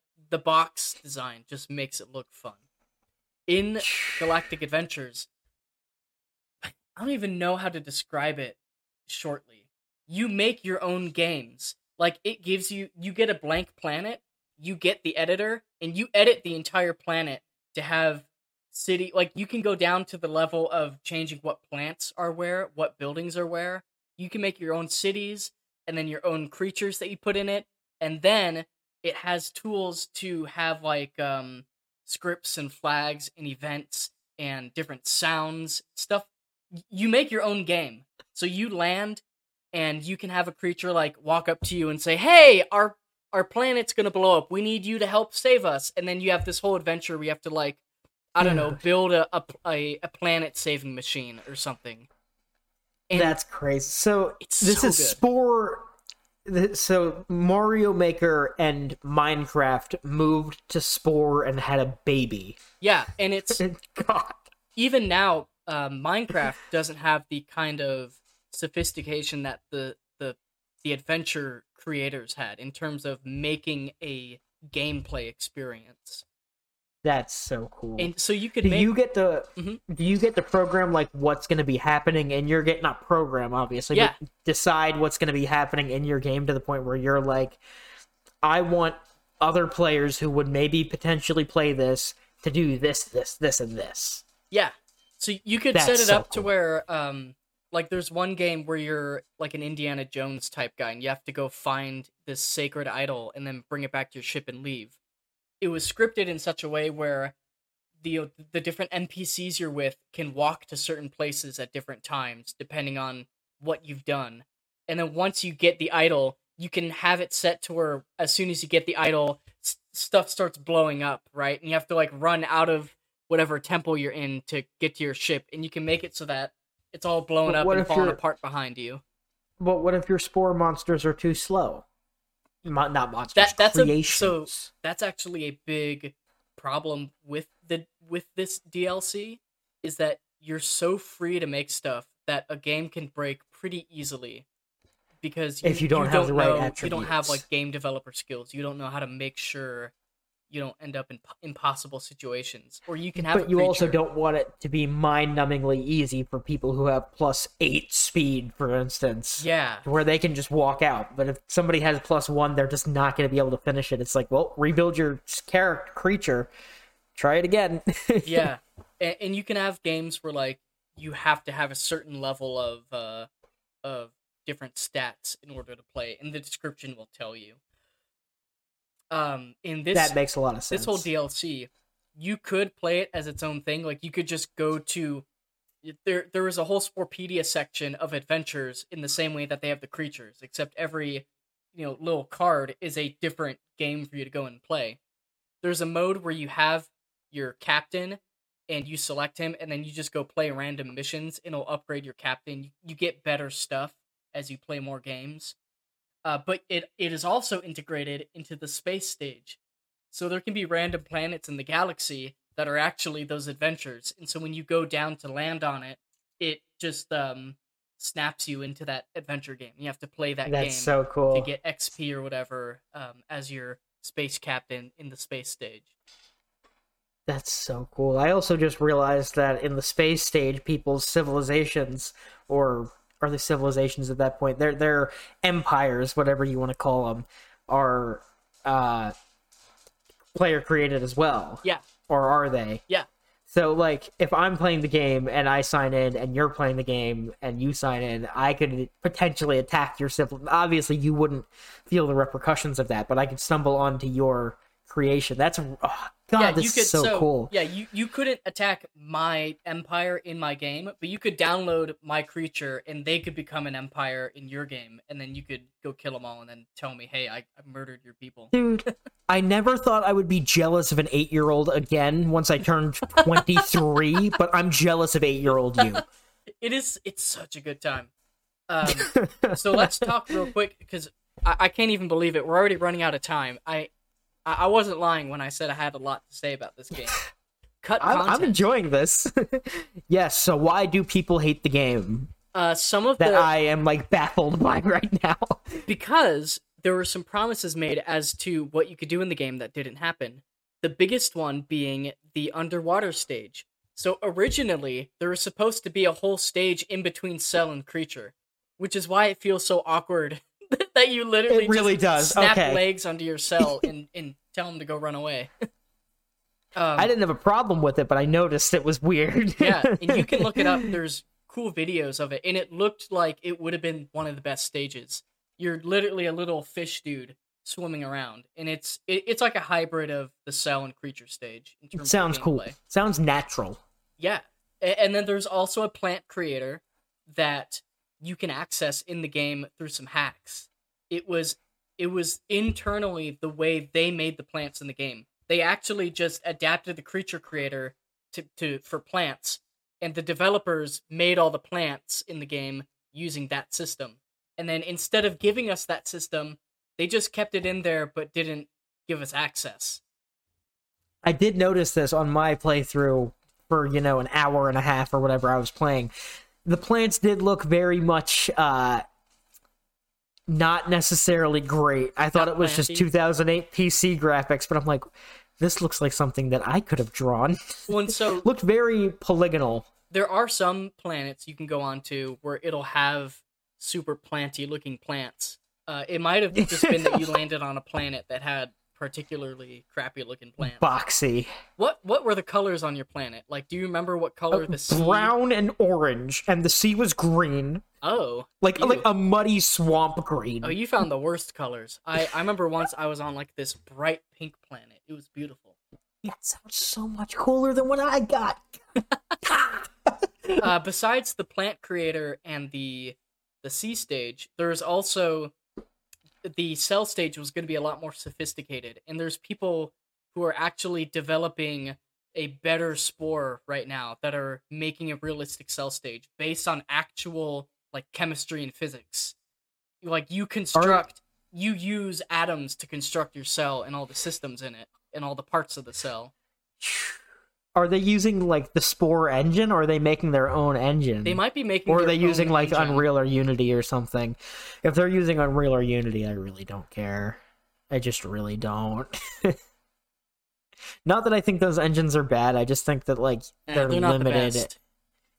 box design just makes it look fun. In Galactic Adventures, I don't even know how to describe it shortly. You make your own games. Like, it gives you get a blank planet, you get the editor, and you edit the entire planet to have city, like, you can go down to the level of changing what plants are where, what buildings are where. You can make your own cities, and then your own creatures that you put in it, and then it has tools to have like scripts and flags and events and different sounds, stuff. You make your own game. So you land and you can have a creature like walk up to you and say, hey, our planet's going to blow up. We need you to help save us. And then you have this whole adventure where you have to, like, I don't know, build a planet-saving machine or something. And that's crazy. So this is good. Spore. So Mario Maker and Minecraft moved to Spore and had a baby. Yeah, and it's... God. Even now, Minecraft doesn't have the kind of sophistication that the adventure creators had in terms of making a gameplay experience. That's so cool. And so you could do you get to program like what's going to be happening in your game? Not program, obviously, but decide what's going to be happening in your game to the point where you're like, I want other players who would maybe potentially play this to do this, this, this, and this. Yeah. So you could set it up to where, like, there's one game where you're like an Indiana Jones type guy and you have to go find this sacred idol and then bring it back to your ship and leave. It was scripted in such a way where the different NPCs you're with can walk to certain places at different times, depending on what you've done. And then once you get the idol, you can have it set to where as soon as you get the idol, stuff starts blowing up, right? And you have to, like, run out of whatever temple you're in to get to your ship. And you can make it so that it's all blown up and falling apart behind you. But what if your spore monsters are too slow? Not monsters. That's actually a big problem with this DLC is that you're so free to make stuff that a game can break pretty easily because you don't have like game developer skills. You don't know how to make sure you don't end up in impossible situations, or you can have. But you also don't want it to be mind-numbingly easy for people who have +8 speed, for instance. Yeah, where they can just walk out. But if somebody has +1, they're just not going to be able to finish it. It's like, well, rebuild your character creature, try it again. Yeah, and you can have games where like you have to have a certain level of different stats in order to play, and the description will tell you. That makes a lot of sense. This whole DLC, you could play it as its own thing. Like, you could just go to... There was a whole Sporepedia section of adventures in the same way that they have the creatures, except every, little card is a different game for you to go and play. There's a mode where you have your captain, and you select him, and then you just go play random missions, and it'll upgrade your captain. You get better stuff as you play more games. But it is also integrated into the space stage. So there can be random planets in the galaxy that are actually those adventures. And so when you go down to land on it, it just snaps you into that adventure game. You have to play that game so cool. to get XP or whatever as your space captain in the space stage. That's so cool. I also just realized that in the space stage, people's civilizations or the civilizations at that point, their empires, whatever you want to call them, are player-created as well. Yeah. Or are they? Yeah. So, like, if I'm playing the game and I sign in and you're playing the game and you sign in, I could potentially attack your civilization. Obviously, you wouldn't feel the repercussions of that, but I could stumble onto your creation. That's so cool. Yeah, you couldn't attack my empire in my game, but you could download my creature and they could become an empire in your game, and then you could go kill them all and then tell me, hey, I murdered your people. Dude, I never thought I would be jealous of an 8-year-old again once I turned 23, but I'm jealous of 8-year-old you. It's such a good time. So let's talk real quick because I can't even believe it. We're already running out of time. I wasn't lying when I said I had a lot to say about this game. I'm enjoying this. Yes, so why do people hate the game? I am, like, baffled by right now. Because there were some promises made as to what you could do in the game that didn't happen. The biggest one being the underwater stage. So originally, there was supposed to be a whole stage in between Cell and Creature, which is why it feels so awkward that you literally snap legs onto your cell and tell him to go run away. I didn't have a problem with it, but I noticed it was weird. Yeah, and you can look it up. There's cool videos of it, and it looked like it would have been one of the best stages. You're literally a little fish dude swimming around, and it's like a hybrid of the cell and creature stage. In terms of cool. Sounds natural. Yeah, and then there's also a plant creator that you can access in the game through some hacks. It was internally the way they made the plants in the game. They actually just adapted the creature creator for plants, and the developers made all the plants in the game using that system. And then instead of giving us that system, they just kept it in there but didn't give us access. I did notice this on my playthrough for, an hour and a half or whatever I was playing. The plants did look very much not necessarily great. I thought it was just 2008 PC graphics, but I'm like, this looks like something that I could have drawn. Well, and so looked very polygonal. There are some planets you can go on to where it'll have super planty looking plants. It might have just been that you landed on a planet that had particularly crappy-looking plants. Boxy. What were the colors on your planet? Like, do you remember what color the sea... Brown and orange, and the sea was green. Oh. Like a muddy swamp green. Oh, you found the worst colors. I remember once I was on, this bright pink planet. It was beautiful. That sounds so much cooler than what I got. Besides the plant creator and the sea stage, there's also... the cell stage was going to be a lot more sophisticated, and there's people who are actually developing a better Spore right now that are making a realistic cell stage based on actual chemistry and physics. You use atoms to construct your cell and all the systems in it and all the parts of the cell. Are they using the Spore engine, or are they making their own engine? They might be making, or are they using Unreal or Unity or something? If they're using Unreal or Unity, I really don't care. I just really don't. Not that I think those engines are bad. I just think that they're not limited. The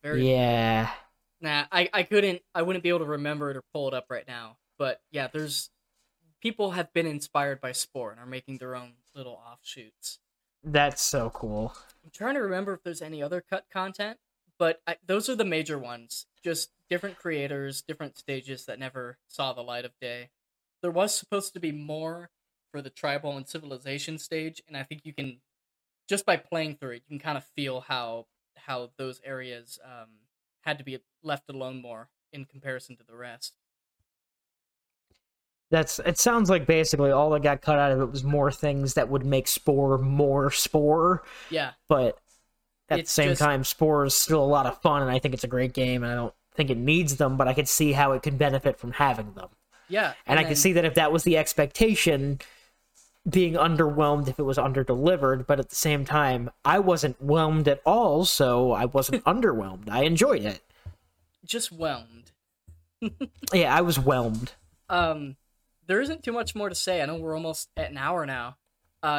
best. Yeah. Nah, I wouldn't be able to remember it or pull it up right now. But yeah, people have been inspired by Spore and are making their own little offshoots. That's so cool. I'm trying to remember if there's any other cut content, but those are the major ones. Just different creators, different stages that never saw the light of day. There was supposed to be more for the tribal and civilization stage, and I think you can, just by playing through it, you can kind of feel how those areas had to be left alone more in comparison to the rest. It sounds like basically all that got cut out of it was more things that would make Spore more Spore. Yeah. But at the same time, Spore is still a lot of fun, and I think it's a great game, and I don't think it needs them, but I could see how it could benefit from having them. Yeah. And I could see that if that was the expectation, being underwhelmed if it was underdelivered, but at the same time, I wasn't whelmed at all, so I wasn't underwhelmed. I enjoyed it. Just whelmed. Yeah, I was whelmed. There isn't too much more to say. I know we're almost at an hour now.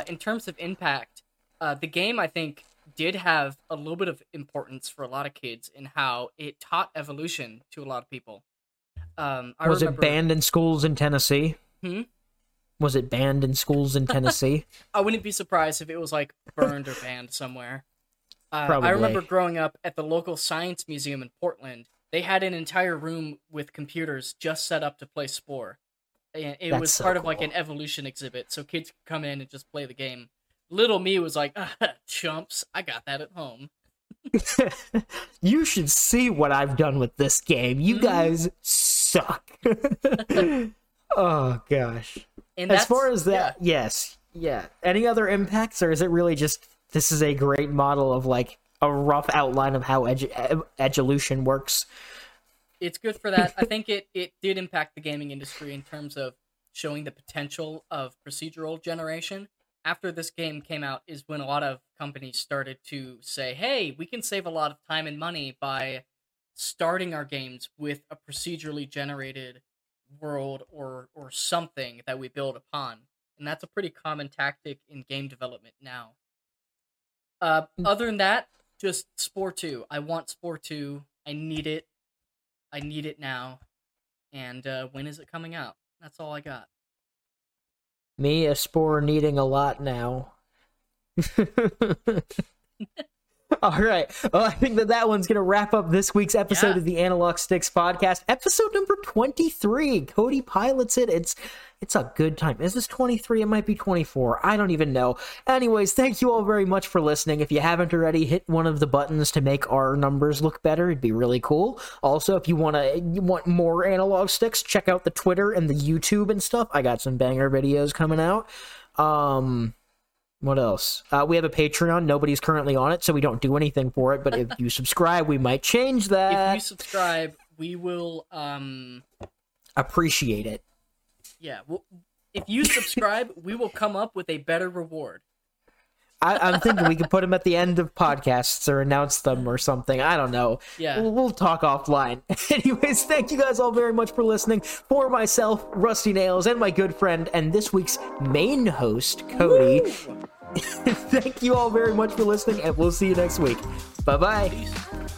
In terms of impact, the game, I think, did have a little bit of importance for a lot of kids in how it taught evolution to a lot of people. Was it banned in schools in Tennessee? Was it banned in schools in Tennessee? I wouldn't be surprised if it was, burned or banned somewhere. Probably. I remember growing up at the local science museum in Portland. They had an entire room with computers just set up to play Spore. And it was part of an evolution exhibit, so kids could come in and just play the game. Little me was like, chumps, I got that at home. You should see what I've done with this game. You guys suck. Oh, gosh. And as far as that, yes. Yeah. Any other impacts, or is it really just this is a great model of a rough outline of how evolution works? It's good for that. I think it did impact the gaming industry in terms of showing the potential of procedural generation. After this game came out is when a lot of companies started to say, hey, we can save a lot of time and money by starting our games with a procedurally generated world or something that we build upon. And that's a pretty common tactic in game development now. Other than that, just Spore 2. I want Spore 2. I need it. I need it now, and when is it coming out? That's all I got. Me, a Spore, needing a lot now. All right. Well, I think that one's going to wrap up this week's episode of the Analog Sticks podcast. Episode number 23. Cody pilots it. It's a good time. Is this 23? It might be 24. I don't even know. Anyways, thank you all very much for listening. If you haven't already, hit one of the buttons to make our numbers look better. It'd be really cool. Also, if you want more Analog Sticks, check out the Twitter and the YouTube and stuff. I got some banger videos coming out. What else? We have a Patreon. Nobody's currently on it, so we don't do anything for it. But if you subscribe, we might change that. If you subscribe, we will appreciate it. Yeah, well, if you subscribe, we will come up with a better reward. I'm thinking we could put them at the end of podcasts or announce them or something. I don't know. Yeah. We'll talk offline. Anyways, thank you guys all very much for listening. For myself, Rusty Nails, and my good friend, and this week's main host, Cody. Thank you all very much for listening, and we'll see you next week. Bye-bye. Peace.